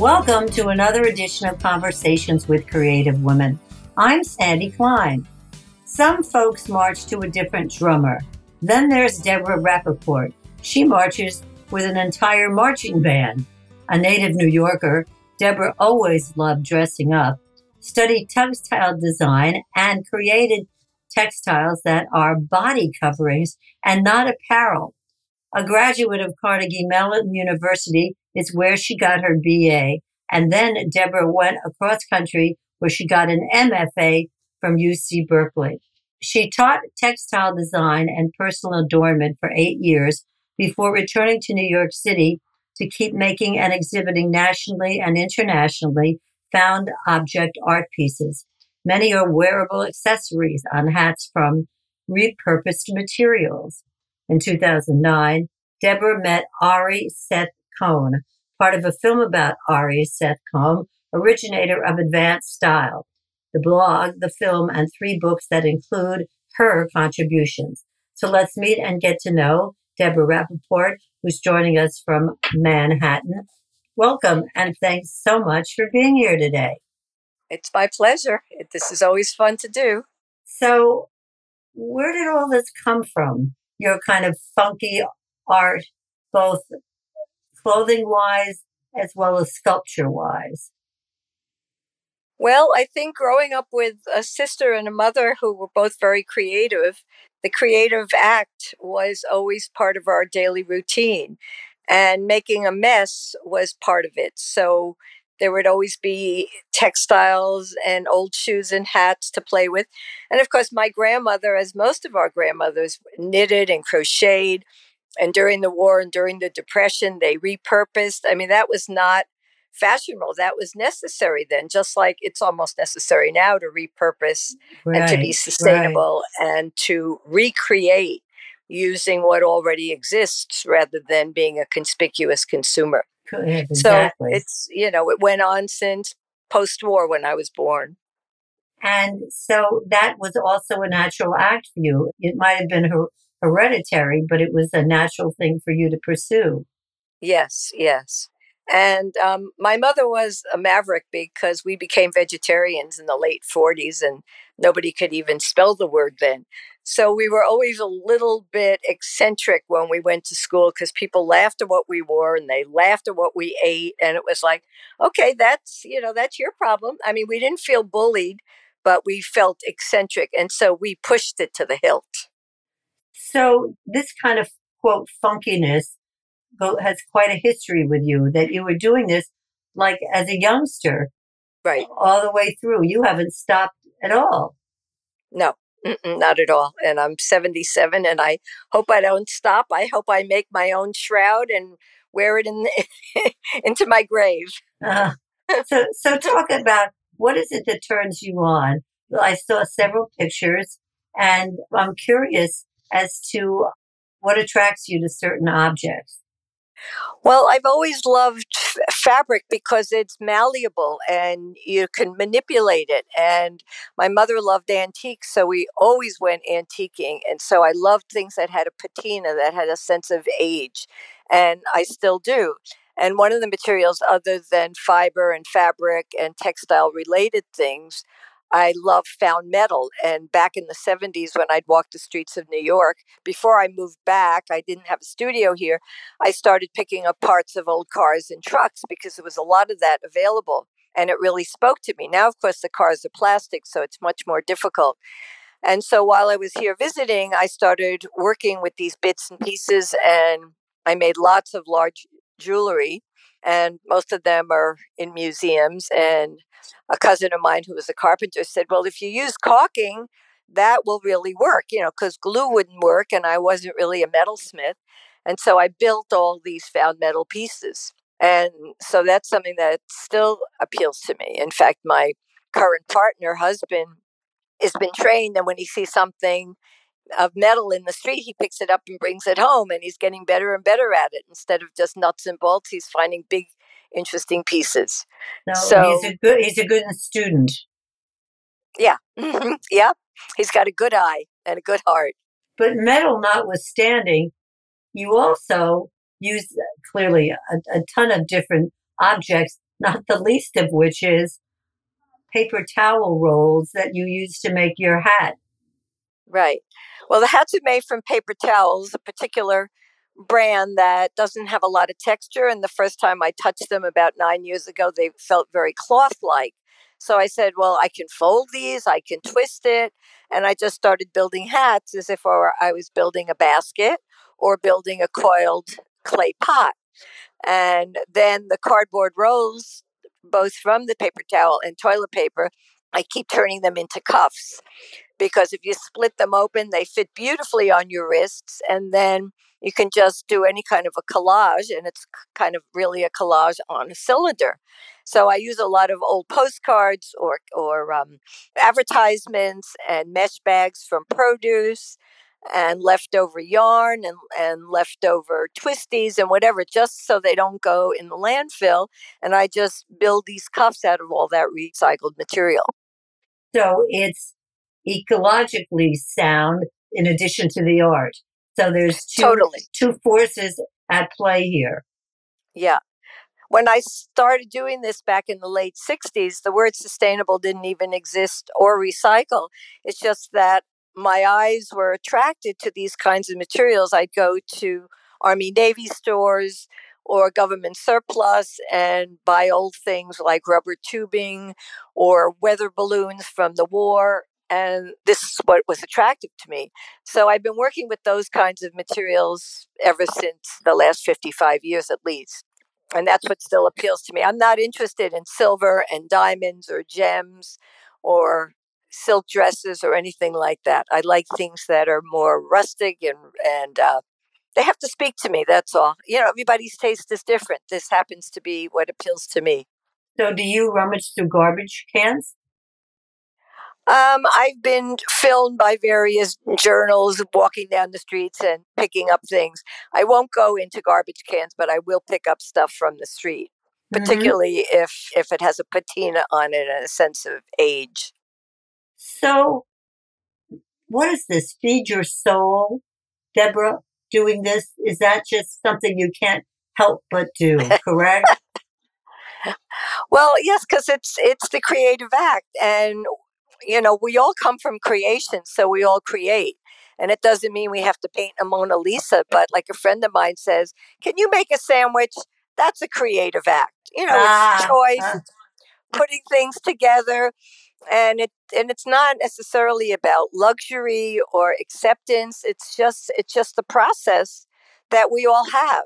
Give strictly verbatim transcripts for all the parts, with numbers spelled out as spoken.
Welcome to another edition of Conversations with Creative Women. I'm Sandy Klein. Some folks march to a different drummer. Then there's Deborah Rappaport. She marches with an entire marching band. A native New Yorker, Deborah always loved dressing up, studied textile design, and created textiles that are body coverings and not apparel. A graduate of Carnegie Mellon University is where she got her B A, and then Deborah went across country where she got an M F A from U C Berkeley. She taught textile design and personal adornment for eight years before returning to New York City to keep making and exhibiting nationally and internationally found object art pieces. Many are wearable accessories on hats from repurposed materials. In two thousand nine, Deborah met Ari Seth Cohen, part of a film about Ari Seth Cohen, originator of Advanced Style, the blog, the film, and three books that include her contributions. So let's meet and get to know Deborah Rappaport, who's joining us from Manhattan. Welcome, and thanks so much for being here today. It's my pleasure. This is always fun to do. So where did all this come from? Your kind of funky art, both clothing-wise as well as sculpture-wise. Well, I think growing up with a sister and a mother who were both very creative, the creative act was always part of our daily routine, and making a mess was part of it. So there would always be textiles and old shoes and hats to play with. And of course, my grandmother, as most of our grandmothers, knitted and crocheted. And during the war and during the Depression, they repurposed. I mean, that was not fashionable. That was necessary then, just like it's almost necessary now to repurpose right, and to be sustainable right. and to recreate using what already exists rather than being a conspicuous consumer. Exactly. So it's, you know, it went on since post-war when I was born. And so that was also a natural act for you. It might have been her- hereditary, but it was a natural thing for you to pursue. Yes, yes. And um, my mother was a maverick because we became vegetarians in the late forties and nobody could even spell the word then. So we were always a little bit eccentric when we went to school because people laughed at what we wore and they laughed at what we ate. And it was like, okay, that's, you know, that's your problem. I mean, we didn't feel bullied, but we felt eccentric. And so we pushed it to the hilt. So this kind of, quote, funkiness has quite a history with you, that you were doing this like as a youngster, right? All the way through. You haven't stopped at all. No, not at all. And I'm seventy-seven, and I hope I don't stop. I hope I make my own shroud and wear it in the into my grave. Uh, so, so talk about what is it that turns you on? I saw several pictures, and I'm curious as to what attracts you to certain objects. Well, I've always loved f- fabric because it's malleable and you can manipulate it. And my mother loved antiques, so we always went antiquing. And so I loved things that had a patina, that had a sense of age. And I still do. And one of the materials, other than fiber and fabric and textile-related things, I love found metal. And back in the seventies, when I'd walk the streets of New York, before I moved back, I didn't have a studio here, I started picking up parts of old cars and trucks because there was a lot of that available. And it really spoke to me. Now, of course, the cars are plastic, so it's much more difficult. And so while I was here visiting, I started working with these bits and pieces, and I made lots of large jewelry. And most of them are in museums. And a cousin of mine who was a carpenter said, well, if you use caulking, that will really work, you know, because glue wouldn't work. And I wasn't really a metalsmith. And so I built all these found metal pieces. And so that's something that still appeals to me. In fact, my current partner, husband, has been trained. And when he sees something of metal in the street, he picks it up and brings it home, and he's getting better and better at it. Instead of just nuts and bolts, he's finding big, interesting pieces. No, so he's a good, he's a good student. Yeah. Mm-hmm. Yeah. He's got a good eye and a good heart. But metal notwithstanding, you also use clearly a, a ton of different objects not the least of which is paper towel rolls that you use to make your hat. Right. Well, the hats are made from paper towels, a particular brand that doesn't have a lot of texture. And the first time I touched them about nine years ago, they felt very cloth-like. So I said, well, I can fold these, I can twist it. And I just started building hats as if I was building a basket or building a coiled clay pot. And then the cardboard rolls, both from the paper towel and toilet paper, I keep turning them into cuffs, because if you split them open, they fit beautifully on your wrists. And then you can just do any kind of a collage, and it's kind of really a collage on a cylinder. So I use a lot of old postcards or, or um, advertisements and mesh bags from produce and leftover yarn and, and leftover twisties and whatever, just so they don't go in the landfill. And I just build these cuffs out of all that recycled material. So it's ecologically sound in addition to the art. So there's two, totally. two forces at play here. Yeah. When I started doing this back in the late sixties, the word sustainable didn't even exist, or recycle. It's just that my eyes were attracted to these kinds of materials. I'd go to Army Navy stores or government surplus and buy old things like rubber tubing or weather balloons from the war. And this is what was attractive to me. So I've been working with those kinds of materials ever since the last fifty-five years at least. And that's what still appeals to me. I'm not interested in silver and diamonds or gems or silk dresses or anything like that. I like things that are more rustic and and uh, they have to speak to me, that's all. You know, everybody's taste is different. This happens to be what appeals to me. So do you rummage through garbage cans? Um, I've been filmed by various journals walking down the streets and picking up things. I won't go into garbage cans, but I will pick up stuff from the street, particularly mm-hmm. if, if it has a patina on it and a sense of age. So what is this? Feed your soul, Deborah, doing this? Is that just something you can't help but do, correct? Well, yes, because it's, it's the creative act. And, you know, we all come from creation, so we all create. And it doesn't mean we have to paint a Mona Lisa, but like a friend of mine says, can you make a sandwich? That's a creative act. You know, ah, it's choice, ah. putting things together. And it and it's not necessarily about luxury or acceptance. It's just it's just the process that we all have.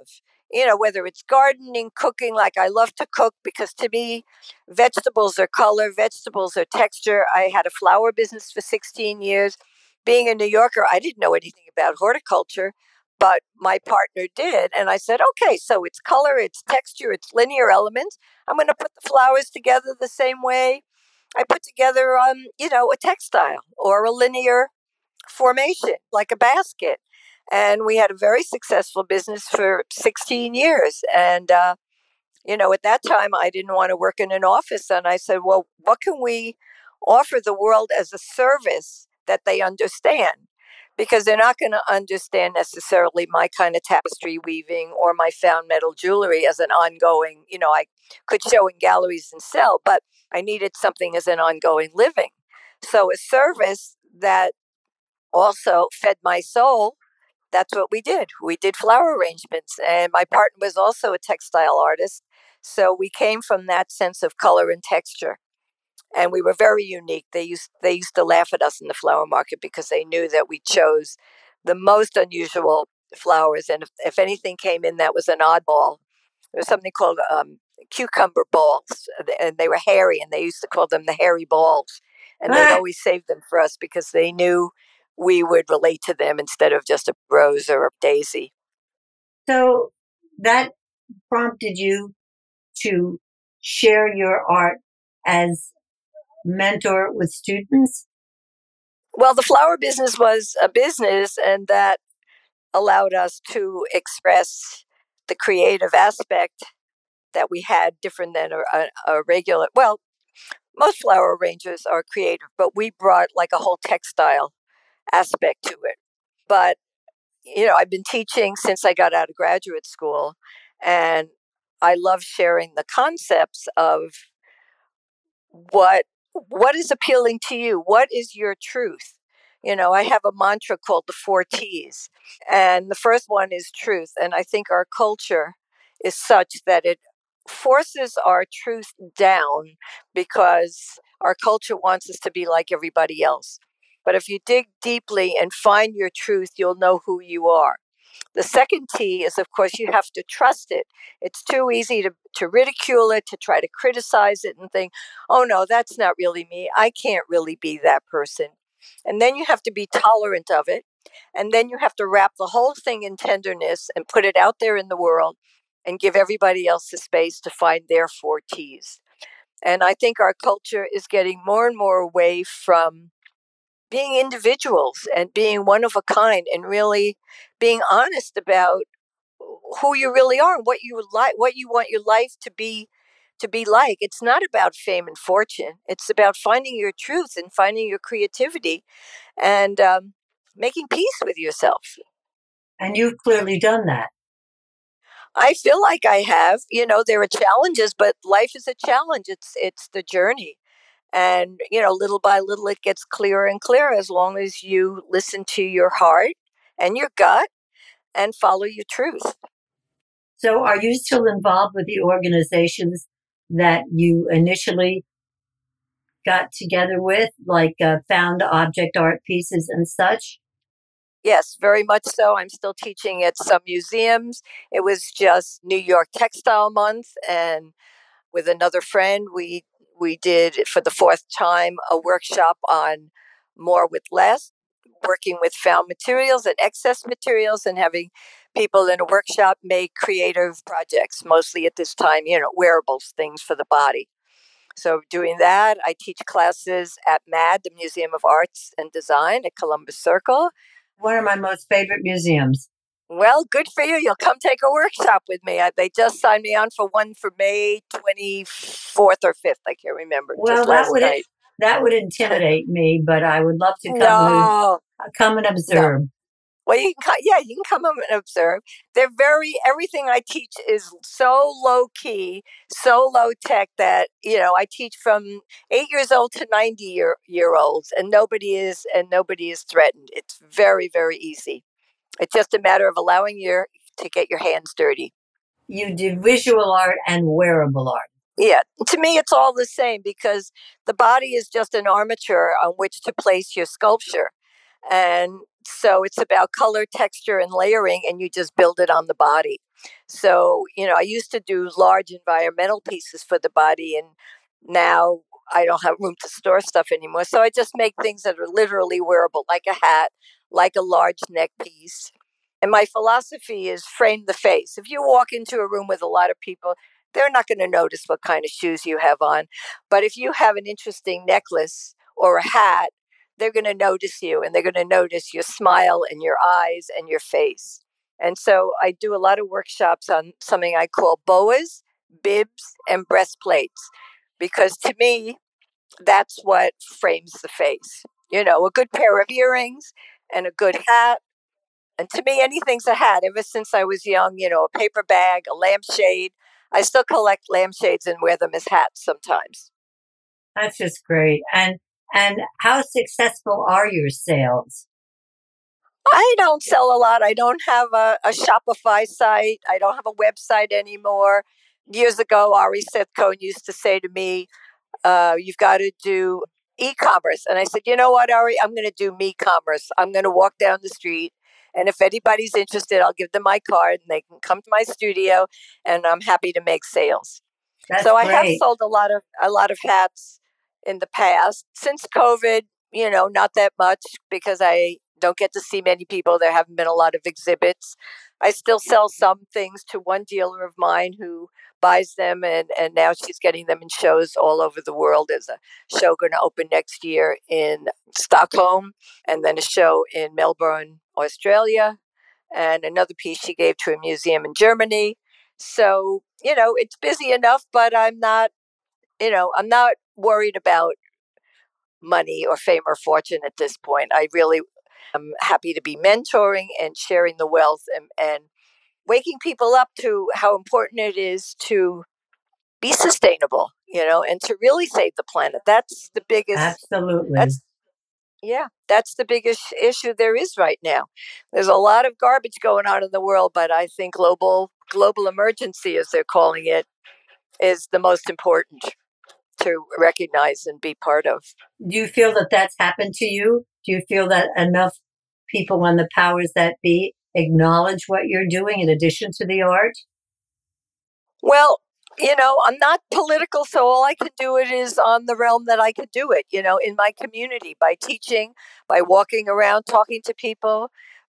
You know, whether it's gardening, cooking, like I love to cook because to me, vegetables are color, vegetables are texture. I had a flower business for sixteen years. Being a New Yorker, I didn't know anything about horticulture, but my partner did. And I said, okay, so it's color, it's texture, it's linear elements. I'm going to put the flowers together the same way I put together, um, you know, a textile or a linear formation, like a basket. And we had a very successful business for sixteen years. And, uh, you know, at that time, I didn't want to work in an office. And I said, well, what can we offer the world as a service that they understand? Because they're not going to understand necessarily my kind of tapestry weaving or my found metal jewelry as an ongoing, you know, I could show in galleries and sell, but I needed something as an ongoing living. So a service that also fed my soul, that's what we did. We did flower arrangements. And my partner was also a textile artist. So we came from that sense of color and texture. And we were very unique. They used they used to laugh at us in the flower market because they knew that we chose the most unusual flowers. And if, if anything came in that was an oddball, there was something called um, cucumber balls. And they were hairy, and they used to call them the hairy balls. And they'd always save them for us because they knew we would relate to them instead of just a rose or a daisy. So that prompted you to share your art as mentor with students? Well, the flower business was a business, and that allowed us to express the creative aspect that we had, different than a, a, a regular. Well, most flower arrangers are creative, but we brought like a whole textile aspect to it. But, you know, I've been teaching since I got out of graduate school, and I love sharing the concepts of what what is appealing to you. What is your truth? You know, I have a mantra called the four T's, and the first one is truth. And I think our culture is such that it forces our truth down because our culture wants us to be like everybody else. But if you dig deeply and find your truth, you'll know who you are. The second T is, of course, you have to trust it. It's too easy to, to ridicule it, to try to criticize it and think, oh, no, that's not really me. I can't really be that person. And then you have to be tolerant of it. And then you have to wrap the whole thing in tenderness and put it out there in the world and give everybody else the space to find their four T's. And I think our culture is getting more and more away from being individuals and being one of a kind and really being honest about who you really are and what you would like, what you want your life to be to be like. It's not about fame and fortune. It's about finding your truth and finding your creativity and um, making peace with yourself. And you've clearly done that. I feel like I have. You know, there are challenges, but life is a challenge. It's it's the journey. And, you know, little by little, it gets clearer and clearer as long as you listen to your heart and your gut and follow your truth. So are you still involved with the organizations that you initially got together with, like uh, found object art pieces and such? Yes, very much so. I'm still teaching at some museums. It was just New York Textile Month. And with another friend, we We did, for the fourth time, a workshop on more with less, working with found materials and excess materials and having people in a workshop make creative projects, mostly at this time, you know, wearables, things for the body. So doing that, I teach classes at M A D, the Museum of Arts and Design at Columbus Circle. One of my most favorite museums. Well, good for you. You'll come take a workshop with me. I, they just signed me on for one for May twenty-fourth or fifth. I can't remember. Well, that would it, that would intimidate me, but I would love to come, no. and, come and observe. No. Well, you can, yeah, you can come and observe. They're very, everything I teach is so low key, so low tech that, you know, I teach from eight years old to ninety year, year olds, and nobody is and nobody is threatened. It's very, very easy. It's just a matter of allowing you to get your hands dirty. You do visual art and wearable art. Yeah. To me, it's all the same because the body is just an armature on which to place your sculpture. And so it's about color, texture, and layering, and you just build it on the body. So, you know, I used to do large environmental pieces for the body, and now I don't have room to store stuff anymore. So I just make things that are literally wearable, like a hat, like a large neck piece. And my philosophy is frame the face. If you walk into a room with a lot of people, they're not going to notice what kind of shoes you have on. But if you have an interesting necklace or a hat, they're going to notice you, and they're going to notice your smile and your eyes and your face. And so I do a lot of workshops on something I call boas, bibs, and breastplates, because to me, that's what frames the face. You know, a good pair of earrings and a good hat. And to me, anything's a hat. Ever since I was young, you know, a paper bag, a lampshade. I still collect lampshades and wear them as hats sometimes. That's just great. And and how successful are your sales? I don't sell a lot. I don't have a, a Shopify site. I don't have a website anymore. Years ago, Ari Seth Cohen used to say to me, uh, you've got to do e-commerce. And I said, you know what, Ari, I'm going to do me-commerce. I'm going to walk down the street, and if anybody's interested, I'll give them my card, and they can come to my studio, and I'm happy to make sales. That's so great. I have sold a lot of a lot of hats in the past. Since COVID, you know, not that much because I don't get to see many people. There haven't been a lot of exhibits. I still sell some things to one dealer of mine who buys them, and, and now she's getting them in shows all over the world. There's a show going to open next year in Stockholm, and then a show in Melbourne, Australia, and another piece she gave to a museum in Germany. So, you know, it's busy enough, but I'm not, you know, I'm not worried about money or fame or fortune at this point. I really I'm happy to be mentoring and sharing the wealth and, and waking people up to how important it is to be sustainable, you know, and to really save the planet. That's the biggest. Absolutely. That's, yeah, that's the biggest issue there is right now. There's a lot of garbage going on in the world, but I think global global emergency, as they're calling it, is the most important to recognize and be part of. Do you feel that that's happened to you? Do you feel that enough people on the powers that be acknowledge what you're doing in addition to the art? Well, you know, I'm not political, so all I can do it is on the realm that I could do it, you know, in my community, by teaching, by walking around, talking to people,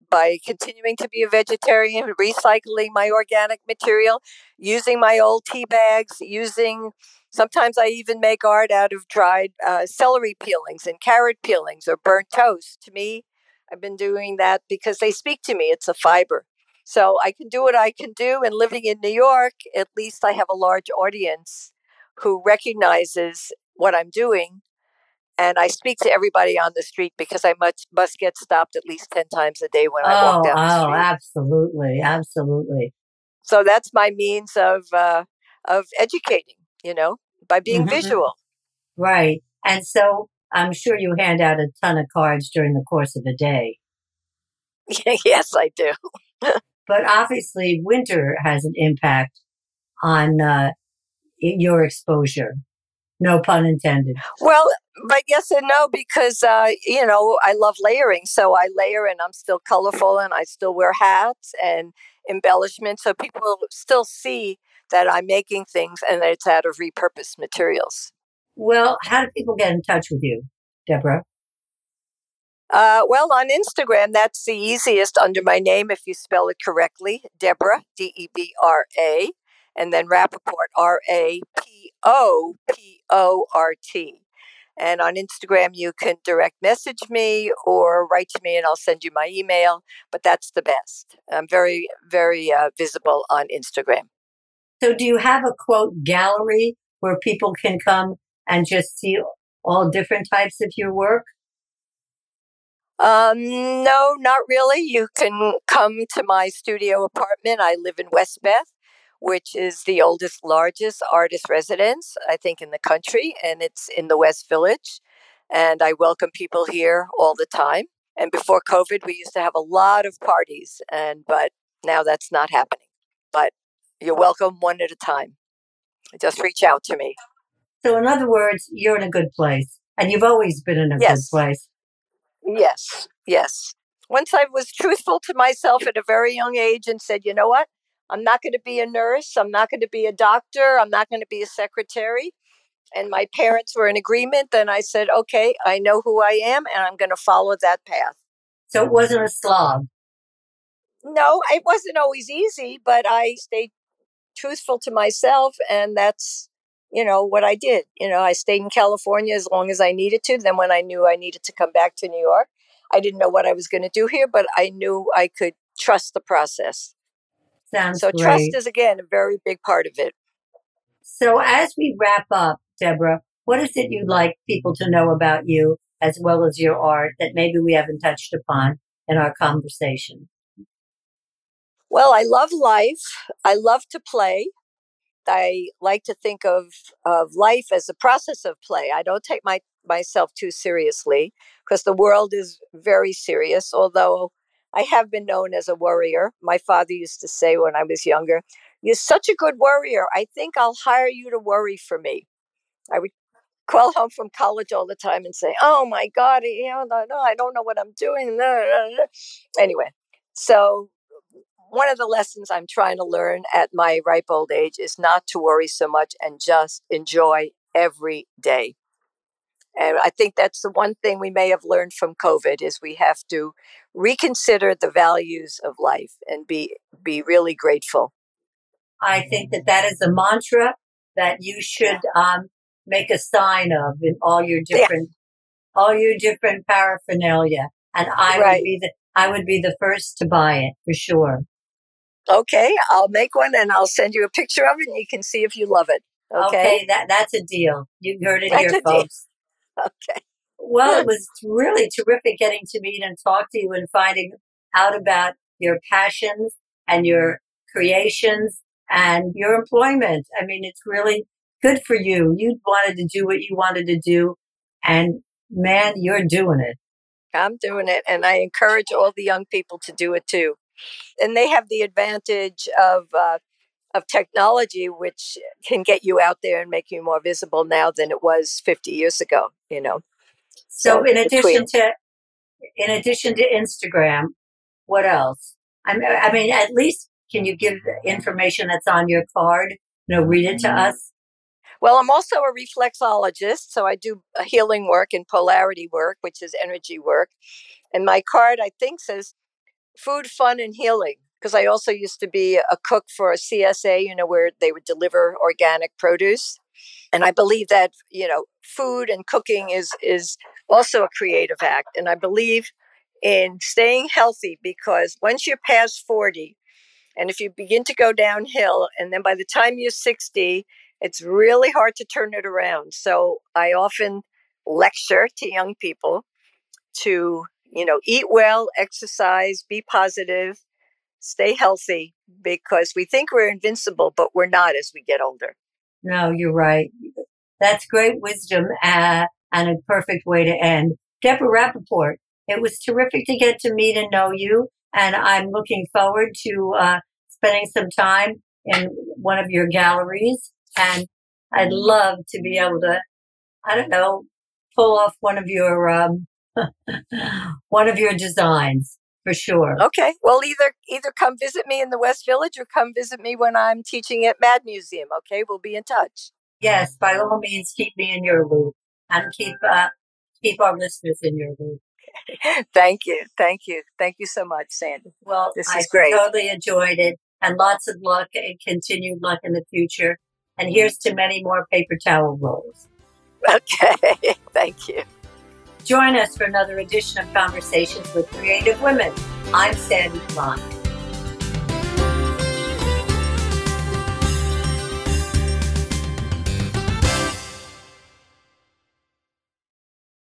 by continuing to be a vegetarian, recycling my organic material, using my old tea bags, using, sometimes I even make art out of dried uh, celery peelings and carrot peelings or burnt toast. To me, I've been doing that because they speak to me. It's a fiber. So I can do what I can do. And living in New York, at least I have a large audience who recognizes what I'm doing. And I speak to everybody on the street because I must, must get stopped at least ten times a day when I oh, walk down the street. Oh, absolutely. Absolutely. So that's my means of uh, of educating, you know, by being mm-hmm. visual. Right. And so I'm sure you hand out a ton of cards during the course of the day. Yes, I do. But obviously, winter has an impact on uh, your exposure. No pun intended. Well, but yes and no, because, uh, you know, I love layering. So I layer and I'm still colorful and I still wear hats and embellishments. So people still see that I'm making things and that it's out of repurposed materials. Well, how do people get in touch with you, Deborah? Uh, well, on Instagram, that's the easiest under my name if you spell it correctly, Deborah, D E B R A, and then Rappaport, R A P O P O R T. And on Instagram, you can direct message me or write to me and I'll send you my email, but that's the best. I'm very, very uh, visible on Instagram. So do you have a, quote, gallery where people can come and just see all different types of your work? Um, no, not really. You can come to my studio apartment. I live in Westbeth, which is the oldest, largest artist residence, I think, in the country. And it's in the West Village. And I welcome people here all the time. And before COVID, we used to have a lot of parties. And but now that's not happening. But you're welcome one at a time. Just reach out to me. So in other words, you're in a good place. And you've always been in a yes. good place. Yes, yes. Once I was truthful to myself at a very young age and said, you know what? I'm not going to be a nurse. I'm not going to be a doctor. I'm not going to be a secretary. And my parents were in agreement. Then I said, okay, I know who I am and I'm going to follow that path. So it wasn't a slog? No, it wasn't always easy, but I stayed truthful to myself and that's, you know, what I did. You know, I stayed in California as long as I needed to. Then when I knew I needed to come back to New York, I didn't know what I was going to do here, but I knew I could trust the process. Sounds so great. Trust is, again, a very big part of it. So as we wrap up, Deborah, what is it you'd like people to know about you as well as your art that maybe we haven't touched upon in our conversation? Well, I love life. I love to play. I like to think of, of life as a process of play. I don't take my, myself too seriously because the world is very serious, although I have been known as a worrier. My father used to say when I was younger, "You're such a good worrier. I think I'll hire you to worry for me." I would call home from college all the time and say, "Oh my God, you know, no, no, I don't know what I'm doing." Anyway, so one of the lessons I'm trying to learn at my ripe old age is not to worry so much and just enjoy every day. And I think that's the one thing we may have learned from COVID is we have to reconsider the values of life and be, be really grateful. I think that that is a mantra that you should um, make a sign of in all your different, yeah. all your different paraphernalia. And I right. would be the, I would be the first to buy it for sure. Okay, I'll make one and I'll send you a picture of it and you can see if you love it. Okay, okay that, that's a deal. You heard it that's here, folks. Deal. Okay. Well, it was really terrific getting to meet and talk to you and finding out about your passions and your creations, and your employment. I mean, it's really good for you. You wanted to do what you wanted to do, and man, you're doing it. I'm doing it, and I encourage all the young people to do it too. And they have the advantage of uh, of technology, which can get you out there and make you more visible now than it was fifty years ago. You know. So, so in addition to in addition to Instagram, what else? I mean, I mean, at least can you give information that's on your card? You know, read it to mm-hmm. us. Well, I'm also a reflexologist, so I do healing work and polarity work, which is energy work. And my card, I think, says food, fun, and healing, because I also used to be a cook for a C S A, you know, where they would deliver organic produce. And I believe that, you know, food and cooking is is also a creative act. And I believe in staying healthy, because once you're past forty, and if you begin to go downhill, and then by the time you're sixty, it's really hard to turn it around. So I often lecture to young people to, you know, eat well, exercise, be positive, stay healthy, because we think we're invincible, but we're not as we get older. No, you're right. That's great wisdom uh, and a perfect way to end. Deborah Rappaport, it was terrific to get to meet and know you, and I'm looking forward to uh, spending some time in one of your galleries. And I'd love to be able to, I don't know, pull off one of your um, one of your designs for sure. Okay. Well, either either come visit me in the West Village or come visit me when I'm teaching at Mad Museum. Okay, we'll be in touch. Yes, by all means, keep me in your loop and keep uh, keep our listeners in your loop. Thank you, thank you, thank you so much, Sandy. Well, this is I great. Totally enjoyed it, and lots of luck and continued luck in the future. And here's to many more paper towel rolls. Okay, thank you. Join us for another edition of Conversations with Creative Women. I'm Sandy Klein.